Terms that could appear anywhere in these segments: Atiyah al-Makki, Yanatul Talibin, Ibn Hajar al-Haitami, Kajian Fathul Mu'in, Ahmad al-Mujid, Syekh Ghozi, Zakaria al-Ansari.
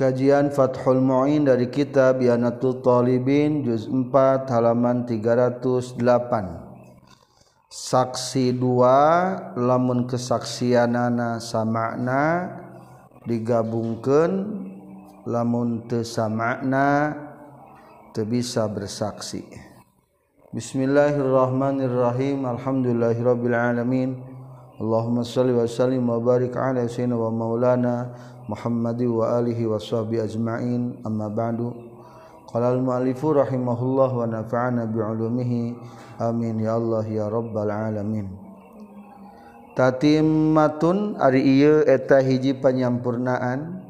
Kajian Fathul Mu'in dari kitab Yanatul Talibin juz 4 halaman 308. Saksi 2 lamun kesaksianana samakna digabungkeun, lamun teu samakna teu bisa bersaksi. Bismillahirrahmanirrahim. Alhamdulillahirabbil alamin. Allahumma shalli wa sallim wa barik ala sayyidina wa maulana Muhammadi wa alihi wa sahbihi ajma'in. Amma ba'du. Qala al-mu'allifu rahimahullah wa nafa'ana bi'ulumihi. Amin ya Allah ya rabbal alamin. Tatimmatun ari ieu eta hiji panyampurnaan.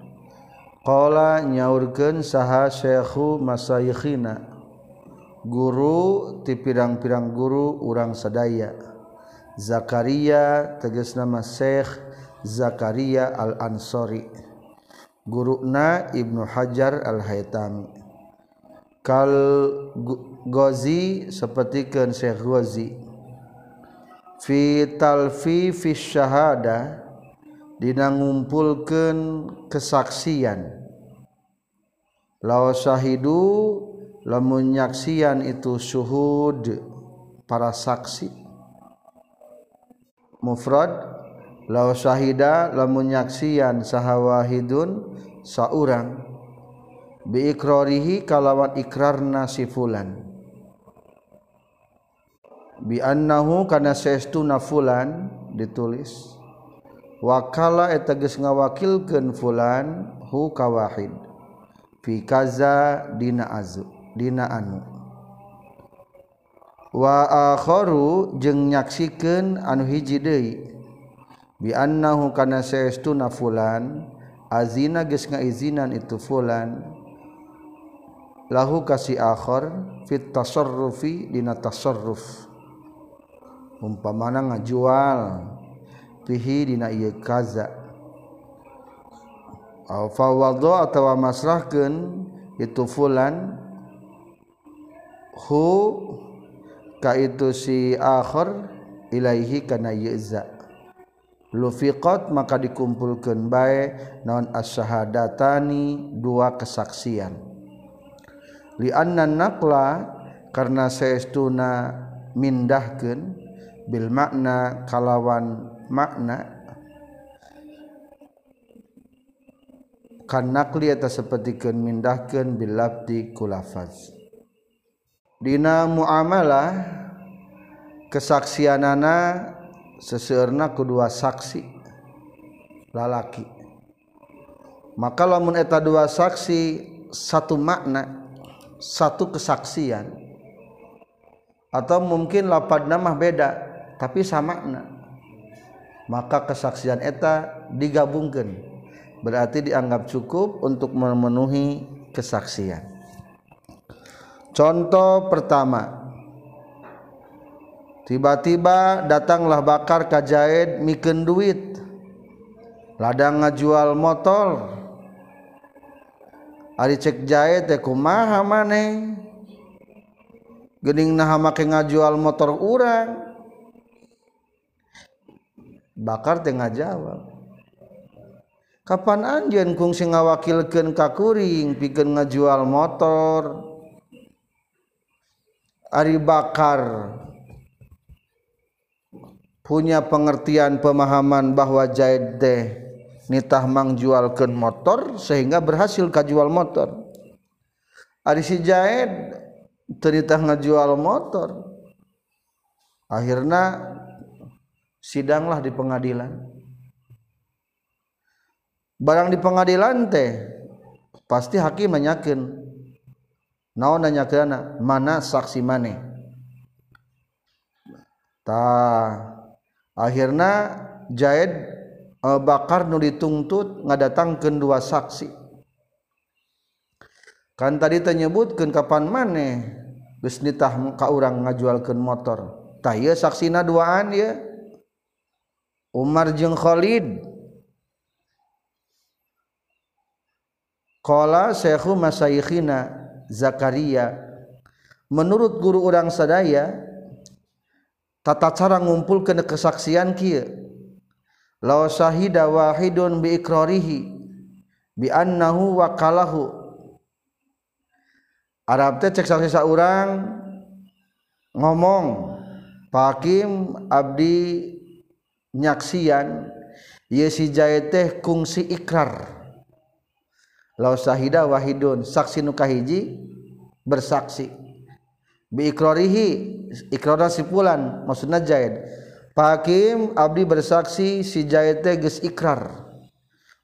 Qala nyaurkeun saha syekhu masaykhina, guru ti pirang-pirang guru urang sadaya. Zakaria tegasna nama Syekh Zakaria al-Ansari, guruna Ibn Hajar al-Haitami. Kal Ghozi sapertikeun Syekh Ghozi fi talfi fi syahada dina ngumpulkeun kesaksian. Law syahidu lamun nyaksian itu syuhud para saksi mufrad. Law syahida lamun nyaksian sahawahidun saurang bi ikrarihi kalawan ikrarna si fulan bi annahu kana saestuna fulan ditulis wakala eta geus ngawakilkeun fulan hu ka wahid fi kaza dina azu dina anu wa akharu jeung nyaksikeun anu hiji deui bi annahu kana saestuna fulan azina geus ngaizinan itu fulan lahu kasi akhar fit tasarrufi dina tasarruf umpamana ngajual pihi dina ieu kaza aw fa wadha atawa masrahkeun itu fulan hu ka itu si akhar ilaihi kana ya'za lufiqat maka dikumpulkeun bae naon asyahadatani dua kesaksian li anna naqla karna saestuna mindahkeun bil makna kalawan makna kan naqli eta sapertikeun mindahkeun bil lafzi kulafaz dina muamalah kesaksianana seseueurna kedua saksi lalaki. Maka lamun eta dua saksi satu makna satu kesaksian, atau mungkin lapadna mah beda tapi sama makna, maka kesaksian eta digabungkeun berarti dianggap cukup untuk memenuhi kesaksian. Contoh pertama, tiba-tiba datanglah Bakar kajaid mikeun duit ladang ngajual motor. Ari cek jaid teh kumaha maneh, geuning naha make ngajual motor urang. Bakar teh ngajawab, kapan anjeun kungsi ngawakilkeun ka kuring pikeun ngajual motor. Ari Bakar punya pengertian pemahaman bahwa jaid teh nitah mangjualkeun motor sehingga berhasil kajual motor. Ari si jaid teu nitah ngajual motor, akhirna sidanglah di pengadilan. Barang di pengadilan teh pasti hakim nanyakeun, naon nanyakeunna, mana saksi maneh. Tah akhirna jaid Bakar nu ditungtut ngadatangkeun dua saksi. Kan tadi tanyebutkeun kapan maneh geus nitah ka urang ngajualkeun motor. Tah ieu saksina duaan ieu Umar jeung Khalid. Qala syekhu masaykhina Zakaria, menurut guru urang sadaya tata cara ngumpulkeun kesaksian kieu. Law syahida wahidun bi ikrarihi bi annahu wakalahu. Arab teh cek sisa orang ngomong pakim abdi nyaksian ye si jae teh kungsi ikrar law sahida wahidun saksi nu kahiji bersaksi bi ikrarihi ikrarna sipulan maksudna jaid pakim abdi bersaksi si jae teh geus ikrar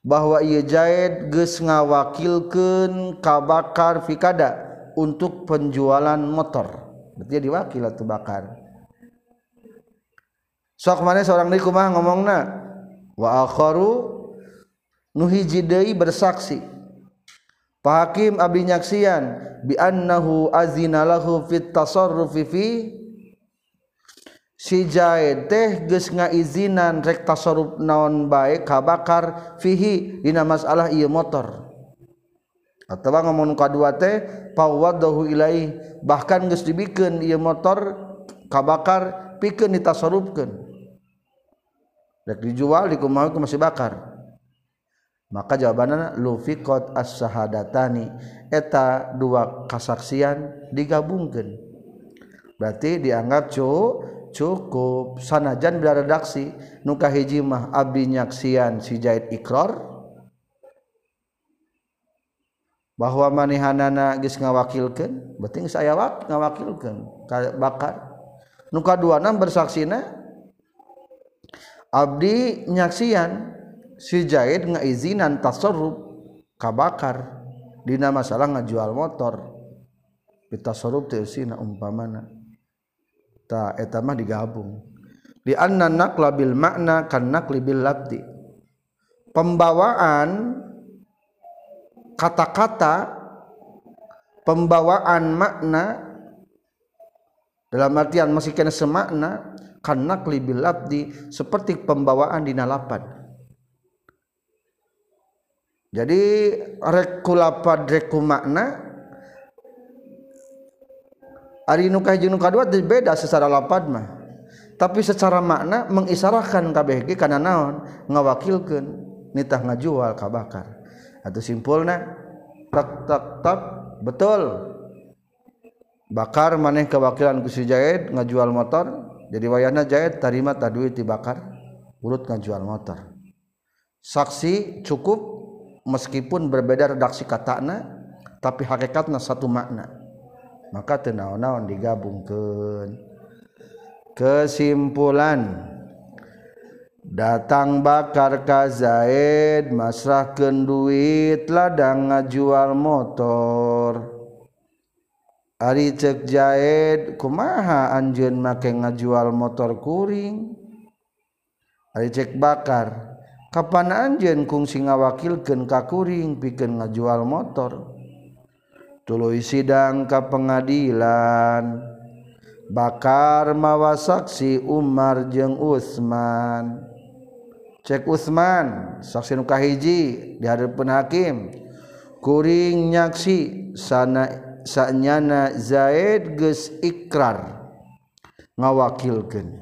bahwa ieu jaid geus ngawakilkeun kabakar fikada untuk penjualan motor, berarti diwakil atau bakar. Sok mana seorang di kumah ngomongna, wa akharu nuhiji deui bersaksi. Pahakim abdi nyaksian bi annahu azina lahu fit tasarrufi fi si jaid teh geus ngaizinan rek tasarruf naon bae kabakar fihi dina masalah ieu motor. Atawa ngomong kadua teh pawadahu ilaih bahkan geus dibikeun ieu motor kabakar pikeun ditasarrufkeun rek dijual dikumaha masih bakar. Maka jawabanna lufiqat as-shahadatani eta dua kasaksian digabungkeun berarti dianggap cukup sanajan bila redaksi nu kahiji mah abdi nyaksian si jaid ikrar bahwa manehanana geus ngawakilkeun berarti geus aya ngawakilkeun bakar nu kaduana bersaksina abdi nyaksian si jaid ngaizinan tasarruf kabakar dina masalah ngajual motor pitasarruf teh sina umpamana ta eta mah digabung li anna naqla bil makna kan naqli bil labdi pembawaan kata-kata pembawaan makna dalam artian masih kena semakna kana libil abdi seperti pembawaan dina lapan. Jadi reku lapad reku makna ari nu kahiji nu kadua beda secara lapad mah tapi secara makna mengisarahkan kabeh ge kana naon ngawakilkeun nitah ngajual kabakar. Atau simpulna tak betul bakar maneh kewakilan ku si jaid ngajual motor jadi wayahna jaid tarima taduit dibakar urut ngajual motor saksi cukup meskipun berbeda redaksi katana tapi hakikatna satu makna maka teu naon-naon digabungkeun. Kesimpulan datang bakar ka Zaid masrahkeun duit ladang ngajual motor ari cek Zaid kumaha anjeun make ngajual motor kuring ari cek bakar kapan anjeun kungsi ngawakilkeun ka kuring pikeun ngajual motor tuluy sidang ka pengadilan bakar mawa saksi Umar jeung Utsman. Cek Utsman saksi nu kahiji di hadapan hakim kuring nyaksi sana sanyana Zaid geus ikrar ngawakilkeun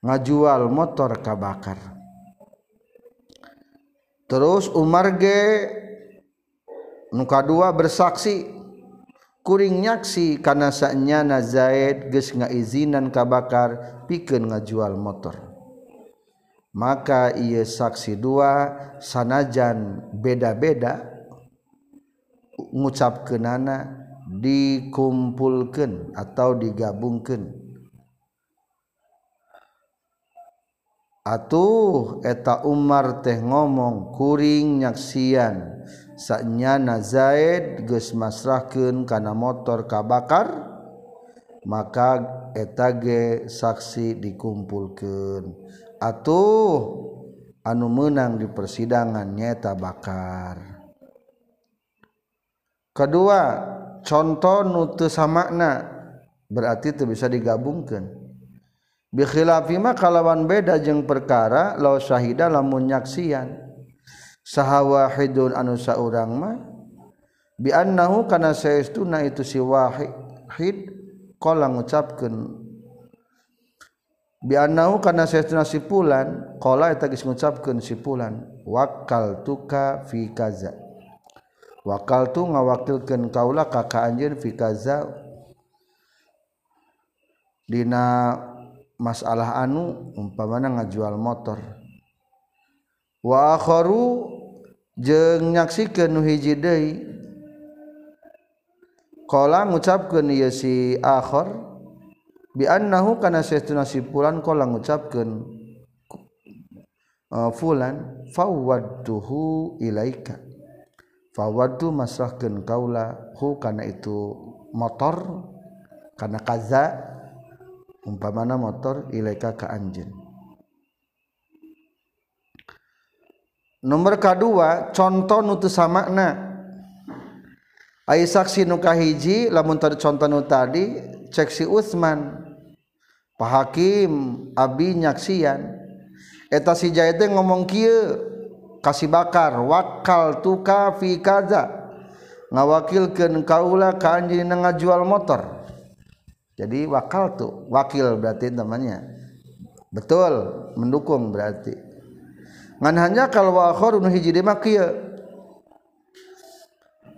ngajual motor ka bakar terus Umar ge nu kadua bersaksi kuring nyaksi kana sanyana Zaid geus ngaizinan ka bakar pikeun ngajual motor. Maka ieu saksi dua sanajan beda-beda ngucapkeunana dikumpulkeun atau digabungkeun. Atuh eta Umar teh ngomong kuring nyaksian sanyana Zaid geus masrahkeun kana motor kabakar maka eta ge saksi dikumpulkeun. Atuh anu menang di persidangan nyata bakar. Kedua contoh nu teu samakna berarti teu bisa digabungkeun. Bi khilafi ma kalawan beda jeung perkara law syahida lamun nyaksian saha wahidun anu saurang mah bi annahu kana saestuna itu si wahid qala ngucapkeun bi annahu kana saestuna sipulan qala eta geus ngucapkeun sipulan wakaltuka fi kaza, wakaltu ngawakilkeun kaula ka ka anjeun fi kaza dina masalah anu umpamana ngajual motor. Wa akharu jeung nyaksikeun nu hiji deui qala ngucapkeun ieu si akhar bi annahu kana sayyiduna si fulan qala ngucapkeun fulan fawadduhu ilaika, fawaddu masrahkeun kaula hu kana itu motor kana kaza umpamana motor ilaika ka anjeun. Nomor kadua contoh nu teu samakna ai saksi nu kahiji lamun tadi contoh nu tadi cek si Utsman Pak Hakim abi nyaksian eta si Jaid ngomong kieu kasih bakar wakal tuka fi kaza ngawakilkeun kaula ka anjeunna ngajual motor. Jadi wakal tu wakil berarti namanya betul mendukung berarti ngan hanya kalau wa akharun hiji de makieu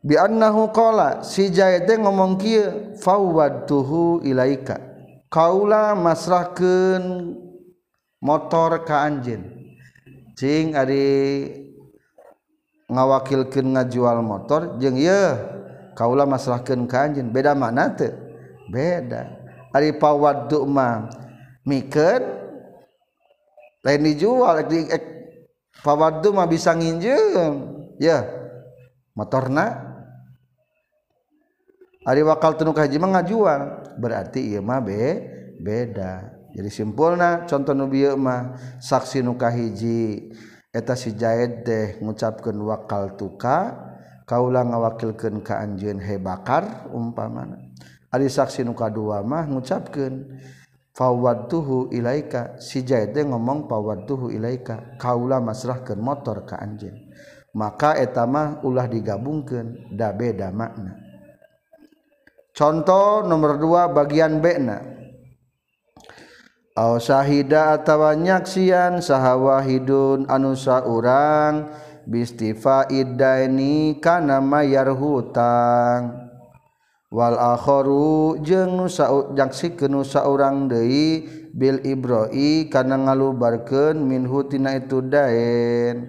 bi annahu qala si Jaid ngomong kieu fawadtuhu ilaika kaula masrahkeun motor ka anjeun cing ari ngawakilkeun ngajual motor jeung ieu kaula masrahkeun ka anjeun beda mana teu beda ari fawaddu mah mikeun lain dijual fawaddu mah bisa nginjeum ya motorna. Ari wakal tunu ka hiji mah ngajual berarti ieu mah beda. Jadi simpulna contoh nu bieu mah saksi nu kahiji eta si Jaid teh ngucapkeun wakal tuka kaula ngawakilkeun ka anjeun he bakar umpamana. Ari saksi nu kadua mah ngucapkeun fawadtuhu ilaika si Jaid teh ngomong fawadtuhu ilaika kaula masrahkeun motor ka anjeun. Maka eta mah ulah digabungkeun da beda makna. Contoh nomor 2 bagian B-na au sahida atawa nyaksian sahawahidun anu saurang bistifa idaini kana mayar hutang wal akharu jeung nyaksikeun saurang deui bil ibroi kana ngalubarkeun minhu tina itu daen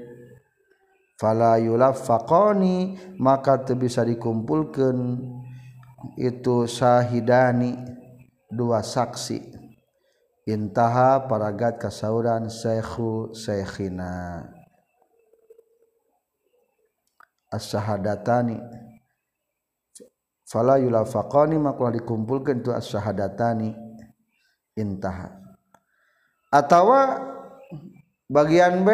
fala yulaffaqani maka teu bisa dikumpulkeun itu sahidani dua saksi. Intaha paragat kasauran syekhu syekhina as-shahadatani fala yulafaqani maka dikumpulkan itu as-shahadatani intaha. Atau bagian B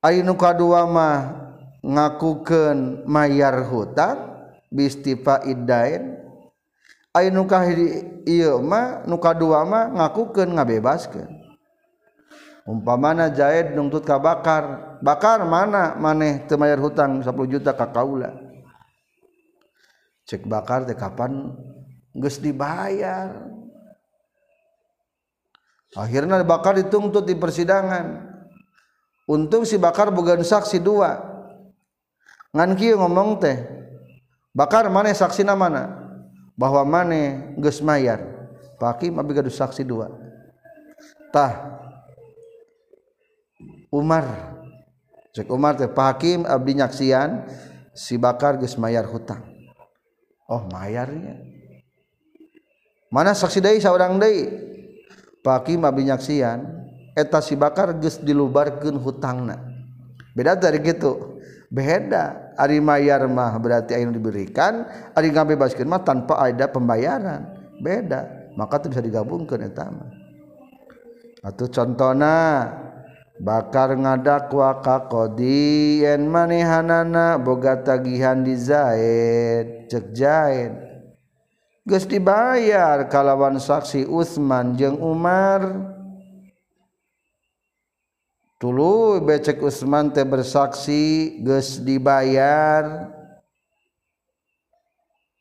ainu kadua mah ngakukeun mayar hutang bistifa iddain ainu ka ieu mah nu kadua mah ngakukeun ngabebaskeun umpamana Jaid nuntut ka bakar bakar mana maneh teu mayar hutang 10 juta ka kaula cek bakar teh kapan geus dibayar akhirna bakar dituntut di persidangan untung si bakar bukan saksi dua ngan kieu ngomong teh bakar maneh saksina mana bahwa maneh geus mayar paki abi gaduh saksi dua tah Umar cek Umar teh Pak Hakim abdi nyaksian si bakar geus mayar hutang oh mayarnya mana saksi deui saurang deui Pak Hakim abdi nyaksian eta si bakar geus dilubarkeun hutangna beda dari gitu beda ari mayar mah berarti anu diberikan ari ngabebaskeun mah tanpa ada pembayaran beda maka teu bisa digabungkeun eta mah atuh contona bakar ngadakwa ka qadi yen manehanana boga tagihan di Zaid cek Zaid geus dibayar kalawan saksi Utsman jeung Umar tuluy becek Utsman teh bersaksi geus dibayar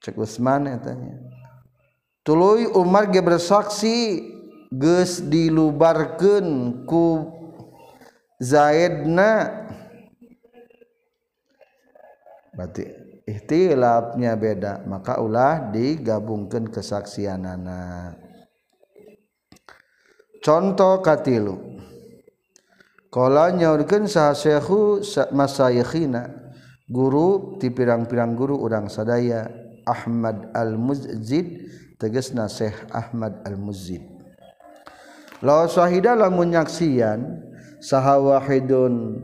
cek Utsman eta nya tuluy Umar ge bersaksi geus dilubarkeun ku Zaidna, berarti ihtilafnya beda, maka ulah digabungkan kesaksianana. Contoh katilu, kalau nyaurkeun saha syekhu masaykhina, guru ti pirang-pirang guru urang sadaya, Ahmad al-Mujid tegasna Syekh Ahmad al-Mujid. Law syahida lamun nyaksian saha wahidun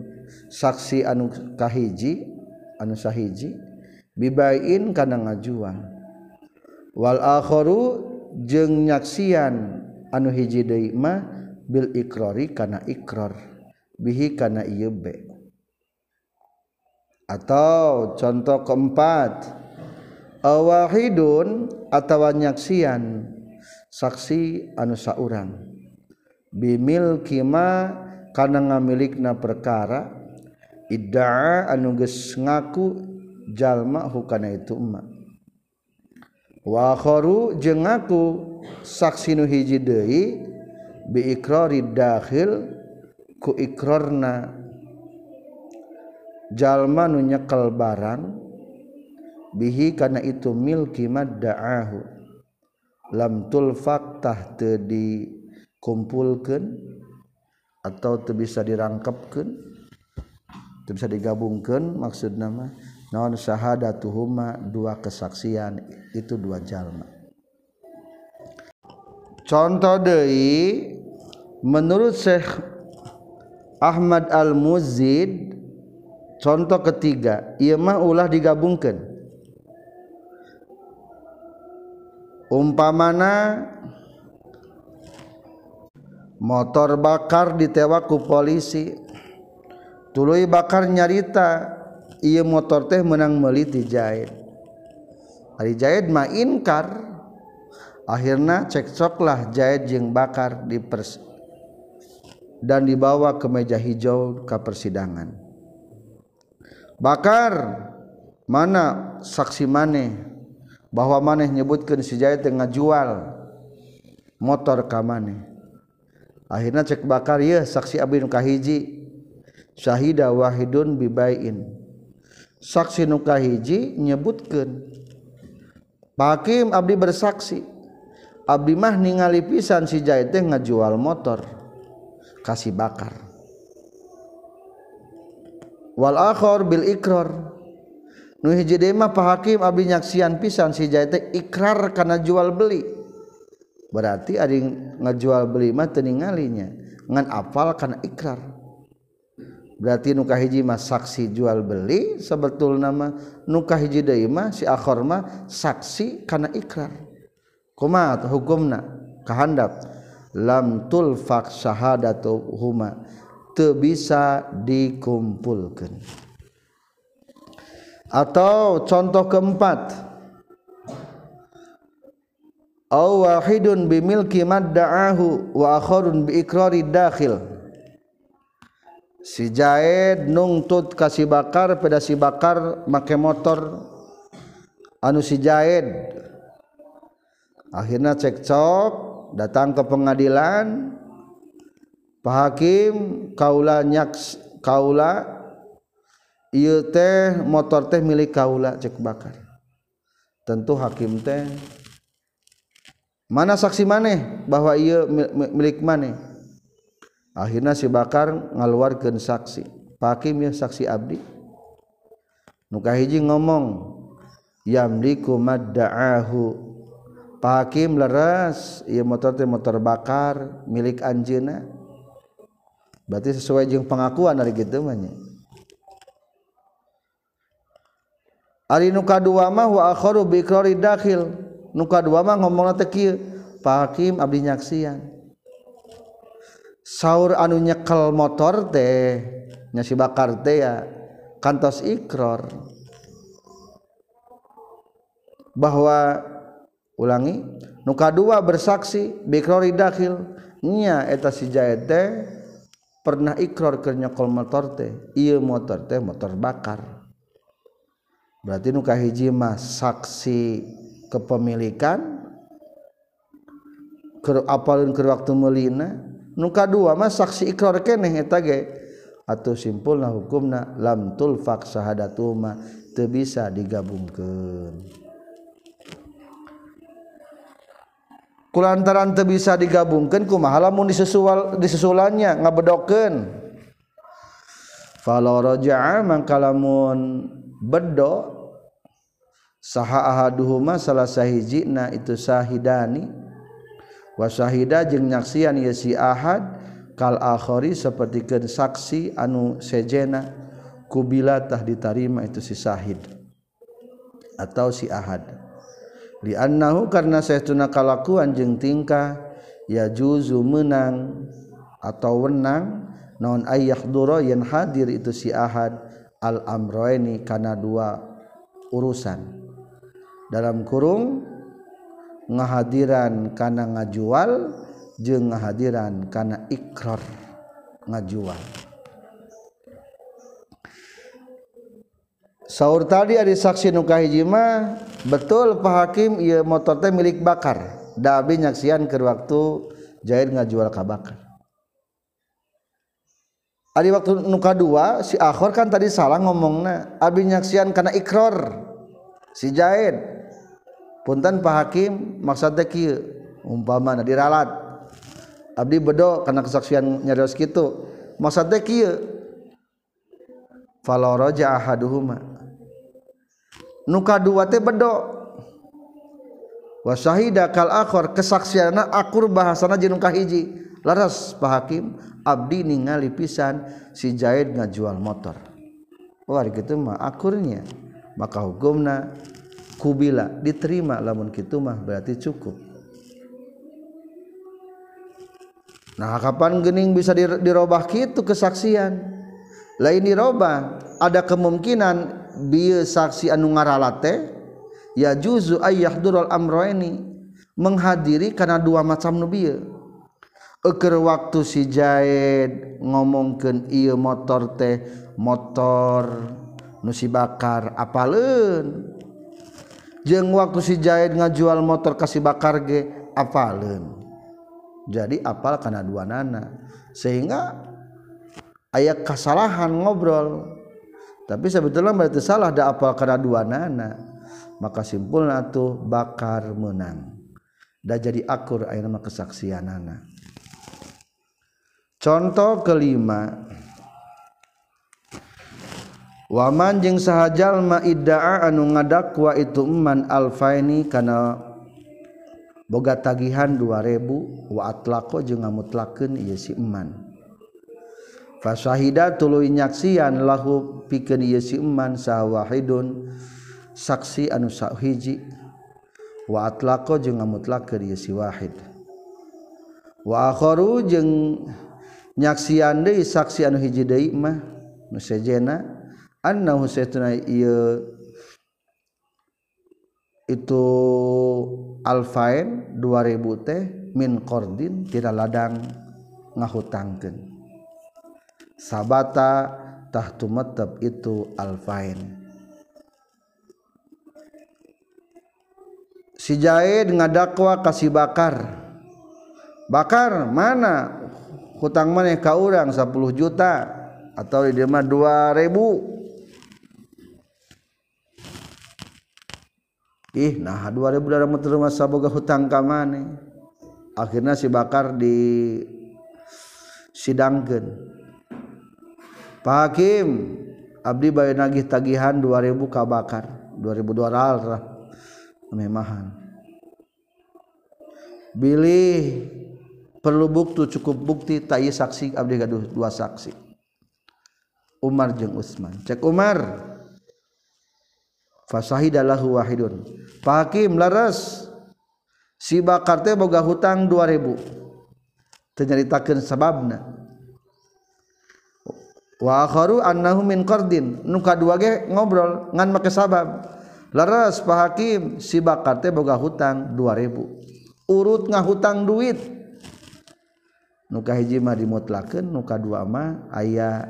saksi anu kahiji anu sahiji bibain kana ngajual wal akharu jeung nyaksian anu hiji deui mah bil iqrari kana ikrar bihi kana ieu be. Atau contoh keempat awahidun atawa nyaksian saksi anu saurang bimil kima kana ngamilikna perkara idda'a anu geus ngaku jalma hukana itu emak wa akharu jeung ngaku saksi nu hiji deui bi iqrari dakhil ku iqrarna jalma nu nyekel barang bihi kana itu milki madda'ahu lam tulfaq tah teu dikumpulkeun atau teu bisa dirangkepkeun teu bisa digabungkeun maksudna mah naon syahadatuhuma dua kesaksian itu dua jalma. Contoh deui menurut Syekh Ahmad al-Mujid contoh ketiga ieu mah ulah digabungkeun umpamana motor bakar ditewak ku polisi tuluy bakar nyarita ieu motor teh menang meuli ti Zaid ari Zaid mah inkar akhirna cekcoklah Zaid jeung bakar dan dibawa ke meja hijau ke persidangan. Bakar mana saksi maneh bahwa maneh nyebutkeun si Zaid teh ngajual motor ka maneh. Akhirnya cek bakar ya saksi abdi nu kahiji syahida wahidun bibain saksi nu kahiji nyebutkeun hakim abdi bersaksi abdi mah ningali pisan si Zaid teh ngajual motor kasih bakar wal akhar bil ikrar nu hiji deui mah hakim abdi nyaksian pisan si Zaid teh ikrar kana jual beli. Berarti ada yang ngejual beli mah teningalinya ngan apal karena ikrar. Berarti nu kahiji mah saksi jual beli sebetulna mah nu kahiji deui mah si akhor mah saksi karena ikrar. Kumaha hukumna? Kahandap lam tulfaq syahadatuhuma teu bisa dikumpulkeun. Atau contoh keempat aw wahidun bimilki madda'ahu wa akharun biiqrari dakhil si Zaid nungtut ka si bakar pada si bakar make motor anu si Zaid akhirna cekcok datang ke pengadilan pak hakim kaula nyaks kaula ieu teh motor teh milik kaula cek bakar tentu hakim teh mana saksi maneh bahwa ieu milik maneh akhirna si bakar ngaluarkeun saksi hakim ya saksi abdi nu kahiji ngomong yamliku madda'ahu hakim leres ieu motor teh motor bakar milik anjeunna berarti sesuai jeung pengakuan ari kitu mah nya ari nu kadua mah wa akharu bi iqrari dakhil nu kadua mah ngomongna teh kieu pak hakim abdi nyaksian saur anu nyekel motor teh nya si bakar teh ya kantos ikrar bahwa ulangi nu kadua bersaksi bikrori dakhil nya eta si Zaid teh pernah ikrar keur nyekel motor teh ieu motor teh motor bakar berarti nu kahiji mah saksi kepemilikan keur apalun keur waktu meulina nu kadua mah saksi ikrar keneh eta ge atau simpulna hukumna lam tulfaq syahadatuma teu bisa digabungkeun. Kulantaran teu bisa digabungkeun kumaha lamun disusulannya ngabedokeun. Fala raja'a mangka lamun bedo saha ahaduhuma salah sahijina itu sahidani wa syahida jeung nyaksian ieu si ahad kal akhari sapertikeun saksi anu sejena kubila tah ditarima itu si sahid atau si ahad li annahu karna saestuna kalakuan jeung tingkah ya juzu menang atau wenang naon ayyahdura yen hadir itu si ahad al amroini kana dua urusan dalam kurung ngahadiran kana ngajual jeung hadiran kana ikrar ngajual. Saur tadi ada saksi nu kahiji mah betul Pak Hakim ieu motor teh milik Bakar. Da abi nyaksian keur waktu Jair ngajual ka Bakar. Ari waktu nu kadua si Akhor kan tadi salah ngomongna, abi nyaksian kana ikrar si Jair. Punten Pak Hakim maksudna kieu umpamana diralat abdi bedo karena kesaksian nyarios kitu maksudna kieu fala raja ahaduhuma nu kadua teh bedo wa syahida kal akhar kesaksianna akur bahasana jeung kahiji laras Pak Hakim abdi ningali pisan si Zaid ngajual motor war kitu mah akurnya maka hukumna kubila diterima lamun kitu mah berarti cukup. Nah kapan gening bisa dirobah kitu kesaksian lain dirobah ada kemungkinan bieu saksi anu ngaralat teh ya juzu ayyahdurul amroini menghadiri karena dua macam nu bieu keur waktu si Zaid ngomongkeun ieu motor teh motor nu si Bakar apaleun jeung waktu si Zaid ngajual motor ka si Bakar ge apaleun. Jadi apal kana dua nana sehingga aya kesalahan ngobrol tapi sebetulnya berarti salah da apal kana dua nana maka simpulna tuh Bakar menang da jadi akur aya nama kesaksianana. Contoh kelima waman jeung sahajal ma idda'a anu ngadakwa itu man alfaini kana boga tagihan 2000 wa atlaqo jeung ngamutlakeun ieu si eman fa syahida tuluy nyaksian lahu pikeun ieu si eman sawahidun saksi anu sahiji wa atlaqo jeung ngamutlakeun ieu si wahid wa akharu jeung nyaksian deui saksi anu hiji deui mah nu sejena annahu satuna ieu itu alfain 2000 teh min qardin tina ladang ngahutangkeun sabata tah tumetep itu alfain si Zaid ngadakwa ka si Bakar. Bakar mana hutang maneh ka urang 10 juta atau di mah 2000. Nah 2000 darah motor rumah saboga hutang ka maneh. Akhirna si Bakar disidangkeun. Pak Hakim, abdi bae nagih tagihan 2000 ka Bakar, 2200 memahan. Bilih perlu bukti cukup bukti tayeh saksi abdi gaduh dua saksi. Umar jeung Utsman. Cek Umar. Fasahidalahu wahidun. Pak Hakim laras si Bakar teh boga hutang 2000 teu nyaritakeun sababna wa akharu annahu min qardin nu kadua ge ngobrol ngan make sabab laras Pak Hakim si Bakar teh boga hutang 2000 urut ngahutang duit nu kahiji mah dimutlakeun nu kadua mah aya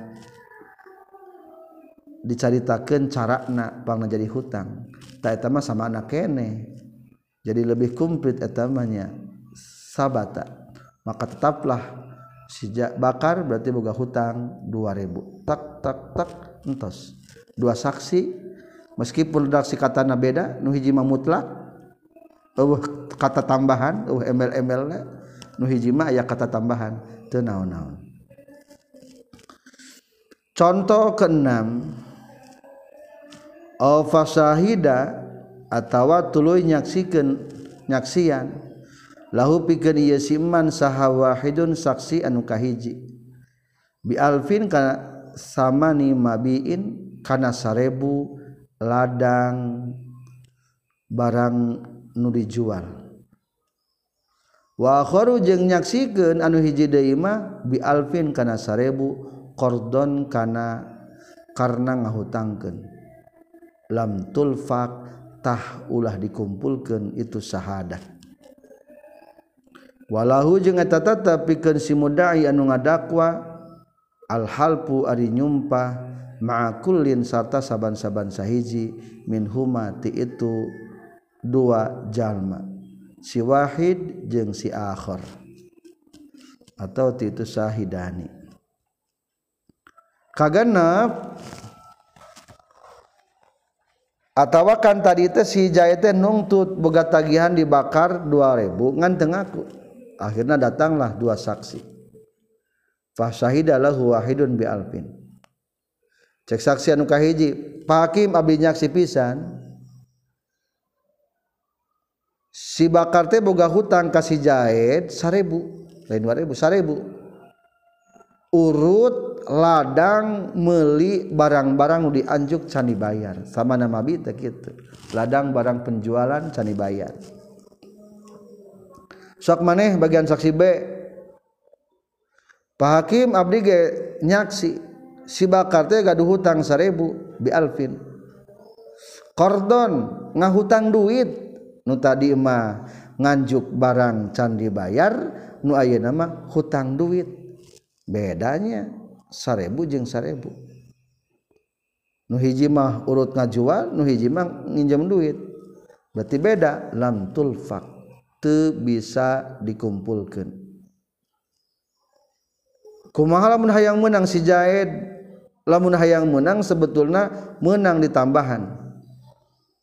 dicaritakeun carana pang jadi hutang ta eta mah sama anak kene jadi lebih komplit eta mah nya sabata maka tetaplah sijak bakar berarti boga hutang 2.000 tak entos dua saksi meskipun redaksi katana beda nu hiji mah mutlak kata tambahan ml-mlna nu hiji mah aya kata tambahan teu naon-naon. Contoh keenam, au fasahida atawa tuluy nyaksikeun nyaksian lahu pikeun ieu siman saha wahidun saksi anu kahiji bi alfin kana samani mabiin kana 1000 ladang barang nu dijual wa akharu jeung nyaksikeun anu hiji deui mah bi alfin kana 1000 qardon karena ngahutangkeun lam tulfaq tah ulah dikumpulkeun itu sahadah walahu jeung eta tetep pikeun si mudai anu ngadakwa al halpu ari nyumpah ma'akullin sarta saban-saban sahiji min huma ti itu dua jalma si wahid jeung si akhir atau ti itu sahidani. Kagenep atawa kan tadi teh si jae teh nungtut boga tagihan dibakar 2.000 ngan teu ngaku. Akhirna datanglah dua saksi. Fa syahida lahu wahidun bi alfin. Cek saksi anu kahiji, Pak Hakim abdi nyaksi pisan. Si bakar teh boga hutang ka si Jaid 1.000, lain 2.000, 1.000. Urut ladang meuli barang-barang nu dianjuk can dibayar sama nama bi teh kitu ladang barang penjualan can dibayar sok maneh bagian saksi B Pak Hakim abdi ge nyaksi si bakar teh gaduh hutang 1.000 bi alfin qardon ngahutang duit nu tadi mah nganjuk barang can dibayar nu ayeuna mah hutang duit bedanya 1.000 jeung 1.000 nu hiji mah urut ngajual nu hiji mah nginjem duit berarti beda lam tulfaq teu bisa dikumpulkeun kumaha lamun hayang meunang si Jaid lamun hayang meunang sebetulna meunang ditambahan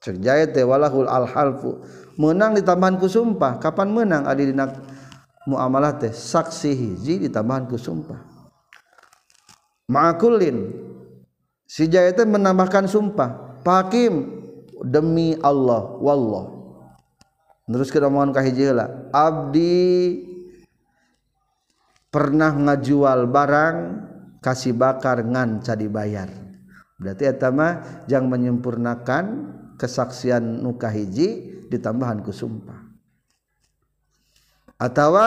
cek Jaid teh walahul alhalfu meunang ditambahan ku sumpah kapan meunang adi dina muamalah teh saksi hiji ditambahan ku sumpah ma'akulin si Jaya itu menambahkan sumpah Pak Hakim demi Allah wallah teruskan omongan kahijila abdi pernah ngajual barang kasih bakar ngan cadi bayar berarti etama yang menyempurnakan kesaksian nukahiji ditambahan ku sumpah atau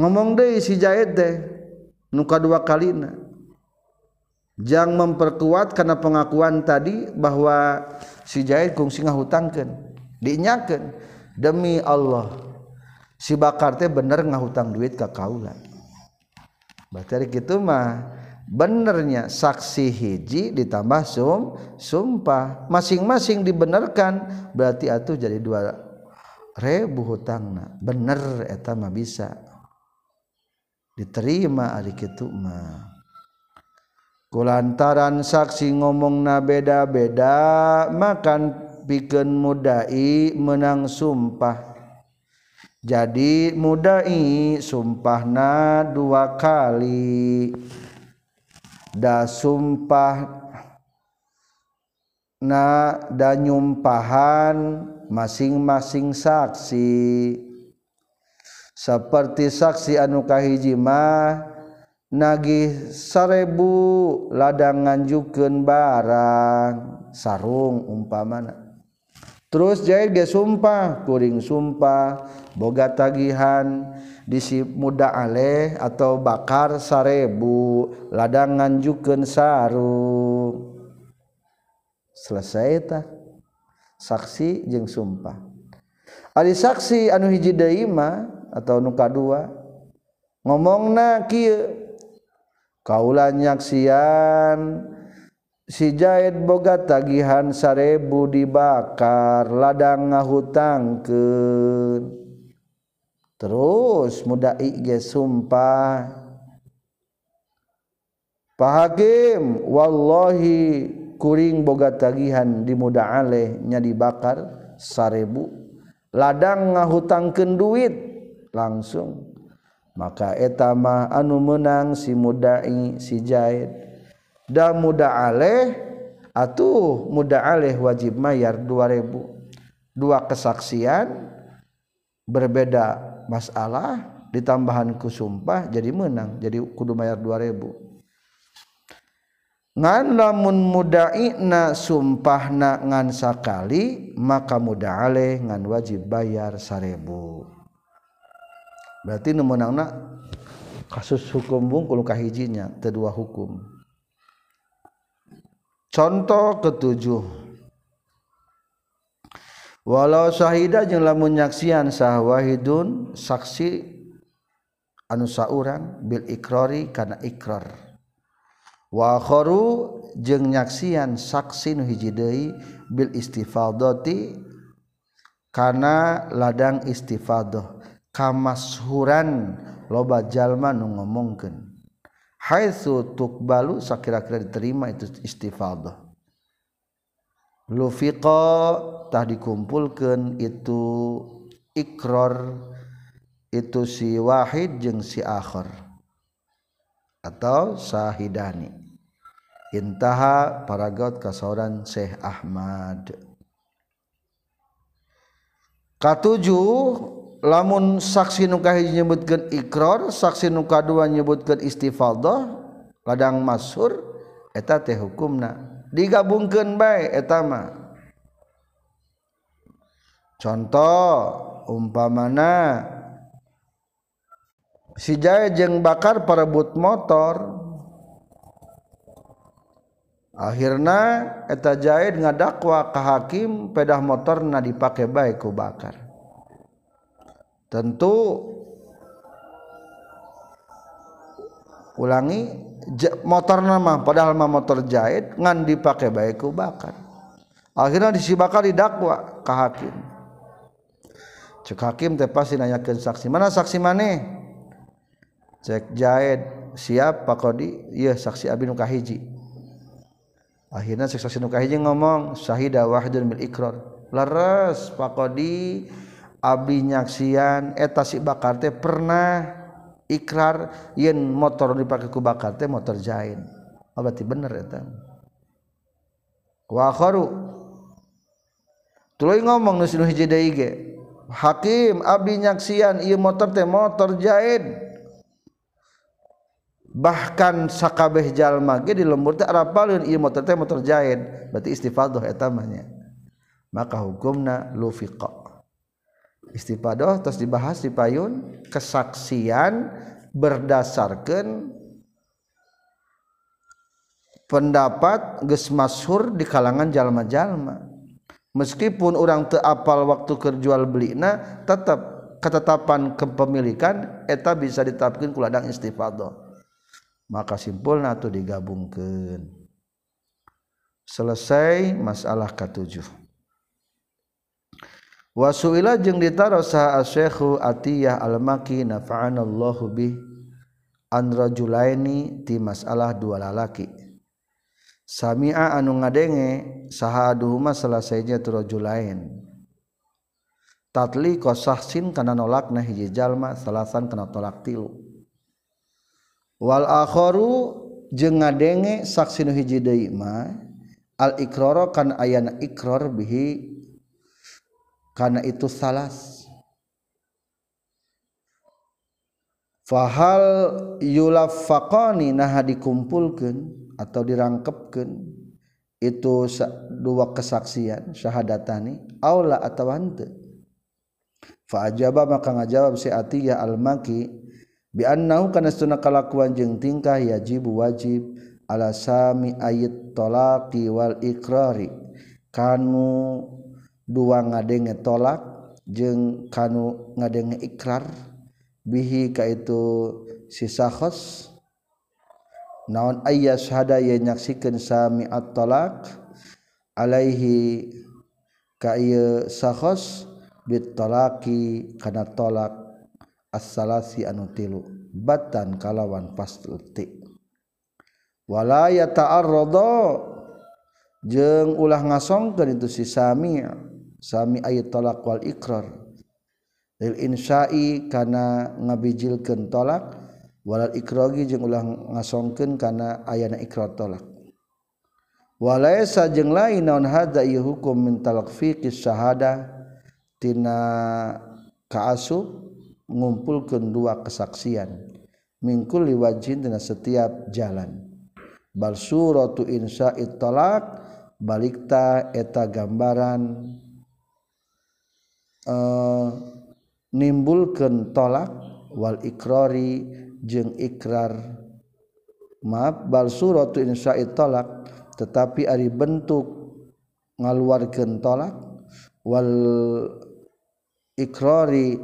ngomong deh si Jaya deh nuka dua kalina jang memperkuat karena pengakuan tadi bahwa si Jaid kungsi ngahutangkeun diinyakeun demi Allah si bakar teh bener ngahutang duit ka kaula berarti kitu mah benernya saksi hiji ditambah sumpah masing-masing dibenerkan berarti atuh jadi 2.000 hutangna bener eta mah bisa diterima ari kitu mah kulantaran saksi ngomongna beda-beda makan pikeun mudai menang sumpah jadi mudai sumpahna dua kali da sumpahna da nyumpahan masing-masing saksi seperti saksi anu kahiji mah nagih 1.000 ladang nganjukeun barang sarung umpamana terus Jaid ge sumpah kuring sumpah boga tagihan di si muda aleh atau bakar 1.000 ladang nganjukeun sarung selesai tah saksi jeung sumpah ari saksi anu hiji deui mah atau nu kadua ngomongna kieu kaula nyaksian si Jaid boga tagihan 1.000 dibakar ladang ngahutangkeun terus mudai ge sumpah Pahakim wallahi kuring boga tagihan di muda aleh nya dibakar 1000 ladang ngahutangkeun duit langsung. Maka etama anu menang si mudai si jahid da muda aleh atuh muda aleh wajib mayar 2000. Dua kesaksian berbeda masalah ditambahan ku sumpah jadi menang, jadi kudu mayar 2000. Ngan lamun mudaina sumpahna ngan sakali maka mudaale ngan wajib bayar 1000. Berarti nu meunangna kasus hukum bungkul kahijinya teu dua hukum. Contoh ke-7. Walau sahida jeung lamun nyaksian sah wahidun saksi anu saurang bil ikrori kana ikrar wa akharu jeung nyaksian saksi nu hiji deui bil istifadati kana ladang istifadah kamashuran loba jalma nu ngomongkeun haitsu tukbalu sakira-kira diterima itu istifadah lufiqa tah dikumpulkeun itu ikrar itu si wahid jeung si akhir atau sahidani. Intaha paragraf kasaoran Syekh Ahmad. Katujuh lamun saksi nu kahiji nyebutkeun ikrar, saksi nu kadua nyebutkeun istifadah ladang masyhur eta teh hukumna digabungkeun bae eta mah. Contoh umpamana si jaya jeung bakar perebut motor akhirna eta jahid ngadakwa ka hakim pedah motorna dipake bae ku bakar. Tentu ulangi motorna mah padahal mah motor jahid ngan dipake bae ku bakar akhirna si bakar didakwa ka hakim. Cek hakim teh pasti nanyakeun saksi, mana saksi maneh? Cek jahid, siap Pak Kodi, ieu saksi abi nu kahiji. Akhirna cek saksi nu kahiji ngomong syahida wahdun bil ikrar. Leres Pak Kodi, abi nyaksian eta si bakar teh pernah ikrar yen motor dipake ku bakar teh motor jahid. Oh, berarti bener eta. Wa akharu tuluy ngomong nu hiji deui ge hakim abdi nyaksian ieu motor teh motor jahid bahkan sakabeh jalma ge di lembur teh arapaleun ieu motor teh motor jahid berarti istifadah eta mah nya maka hukumna lufiqa istifadah terus dibahas di payun kesaksian berdasarkan pendapat geus masyhur di kalangan jalma-jalma. Meskipun orang teapal waktu kerjual belina tetap ketetapan kepemilikan eta bisa ditetapkan ku ladang istifadah. Maka simpulna atuh digabungkeun. Selesai masalah ke-7. Wa su'ila jeung ditarosa Syekhu Atiyah al-Makki nafa'anallahu bih an rajulaini ti masalah dua lalaki. Sami'a anu ngadenge saha aduhuma selesainya turajulain tatli qasahsin kana nolakna hiji jalma salasan kana tolak 3 wal akharu jeung ngadenge saksi nu hiji deui mah al iqrar kan ayana ikrar bihi kana itu salas fahal yulafaqani nah dikumpulkeun atau dirangkepkan itu dua kesaksian syahadatani aula atawa henteu fa ajaba maka ngajawab si Atiyah al-Makki bi annahu kana sunna kalakuan jeung tingkah yajibu wajib ala sami ayat talaqi wal iqrari kanu dua ngadenge tolak jeung kanu ngadenge ikrar bihi kaitu si sakhos naon ayya syahada ye nyaksikeun sami at-talaq alaihi ka ieu sakhos bit-talaqi kana talaq as-salasi anu 3 batan kalawan pasti wala yata'arrada jeung ulah ngasongkeun itu si sami ayat talak wal ikrar lil insya'i kana ngabijilkeun talak walal ikragi jeung ulah ngasongkeun kana ayana ikrar talak walaysa jeung lain naon hadza ieu hukum min talak fiqi syahada tina kaasub ngumpulkeun dua kesaksian mingkul liwajin tina setiap jalan bal suratu insya'it talak balikta eta gambaran nimbulkeun talak wal ikrari jeung ikrar maaf bal suratu insya'it talak tetapi ari bentuk ngaluarkeun talak wal ikrari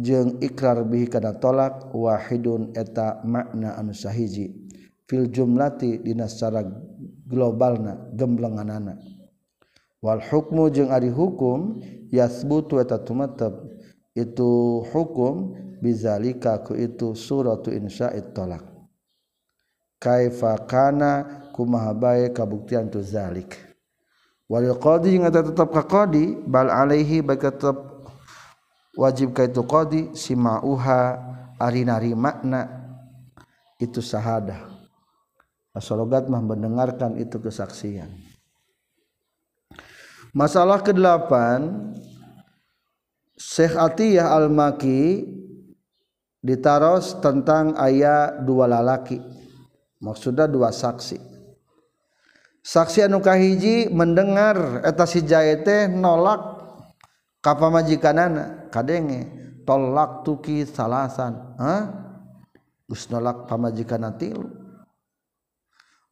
jeung ikrar bihi kana talak wahidun eta makna anu sahiji fil jumlati dina secara globalna gemblenganana wal hukmu jeung ari hukum yasbutu eta tumatep itu hukum bizalika ku itu suratu insya'it talak kaifa kana kumaha bae kabuktian tu zalik walil qadi jeung eta tetep ka qadi bal alaihi baik tetep wajib ka itu qadi simauha ari nari makna itu syahadah asalogat mah mendengarkan itu kesaksian. Masalah ke-8 Syekh Atiyah al-Makki ditaros tentang aya dua lalaki. Maksudna dua saksi. Saksi anu kahiji mendengar eta si jaete nolak ka pamajikanana kadenge tolak tuki salasan. Hah? Geus nolak pamajikanana tilu.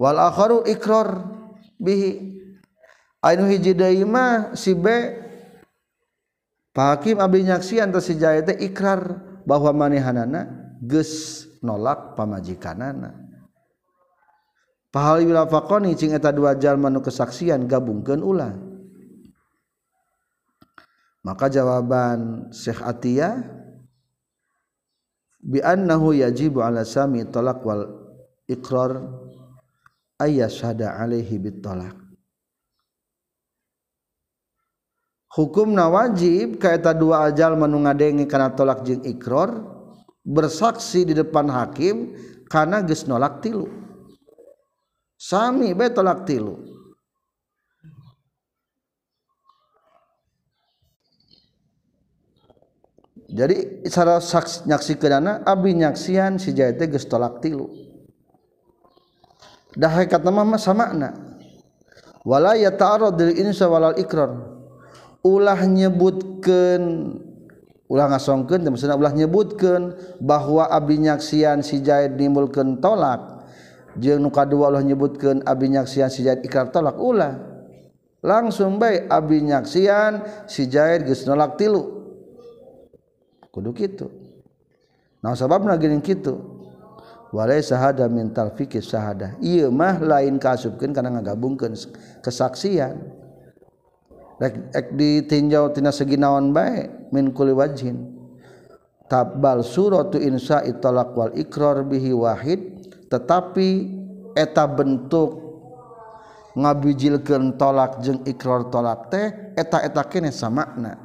Wal akharu ikrar bihi anu hiji deui mah si B pahakim abdi nyaksian teh si J teh ikrar bahwa manehanana geus nolak pamajikanana pahal wilafaqani cing eta dua jalma nu kesaksian gabungkeun ulah maka jawaban Syekh Atiyah bi annahu yajibu ala sami talaq wal ikrar ayat syahada alaihi bitolak hukumna wajib kaita dua ajal menungadengi karena tolak jeng ikror bersaksi di depan hakim karena ges nolak tilu sami be tolak tilu jadi cara saksi nyaksi kedana abi nyaksian si jahite ges tolak tilu dah hakikat nama sama makna wala yata'arrad lil insa walal ikrar ulah nyebutkeun ulah ngasongkeun maksudna ulah nyebutkeun bahwa abdi nyaksian si jaid nimbulkeun tolak jeung nu kadua ulah nyebutkeun abdi nyaksian si jaid ikrar tolak ulah langsung bae abdi nyaksian si jaid geus nolak tilu kudu kitu naon sababna geuning kitu walai syahada min talfiqi syahadah ieu mah lain kasubkeun kana ngagabungkeun kesaksian rek ditinjau tina segi naon bae min kulli wajhin tabbal suratu insa'i talaq wal ikrar bihi wahid tetapi eta bentuk ngabijilkeun talak jeung ikrar talak teh eta-eta kene samakna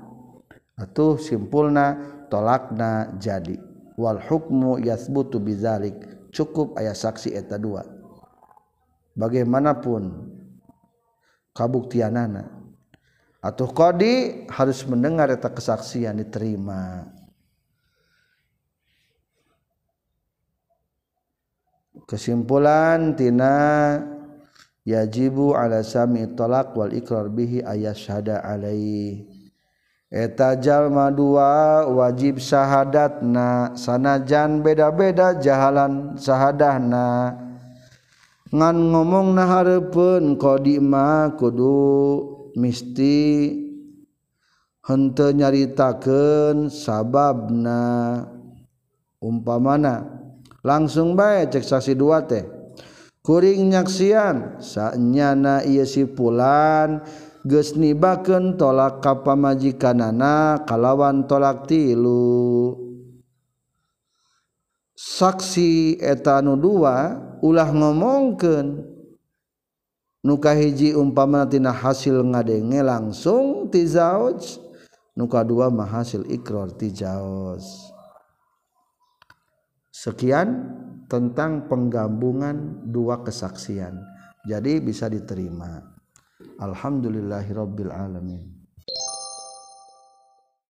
atuh simpulna talakna jadi wal hukmu yathbutu bizalik cukup aya saksi eta dua bagaimanapun kabuktianana atuh qadi harus mendengar eta kesaksian diterima kesimpulan tina yajibu ala sami talaq wal ikrar bihi ayasyhada alaihi eta jalma dua wajib syahadatna sanajan beda-beda jahalan syahadahna ngan ngomongna hareupeun qadi mah kudu misti henteu nyaritakeun sababna umpamana langsung bae cek saksi dua teh kuring nyaksian saenyana ieu si fulan geus nibakeun tolak ka pamajikanana kalawan tolak tilu saksi etanu dua ulah ngomongkeun nuka hiji umpamana tina hasil ngadenge langsung ti zauj, nuka dua mah hasil ikrar ti jauz. Sekian tentang penggabungan dua kesaksian. Jadi bisa diterima. Alhamdulillahirabbil alamin.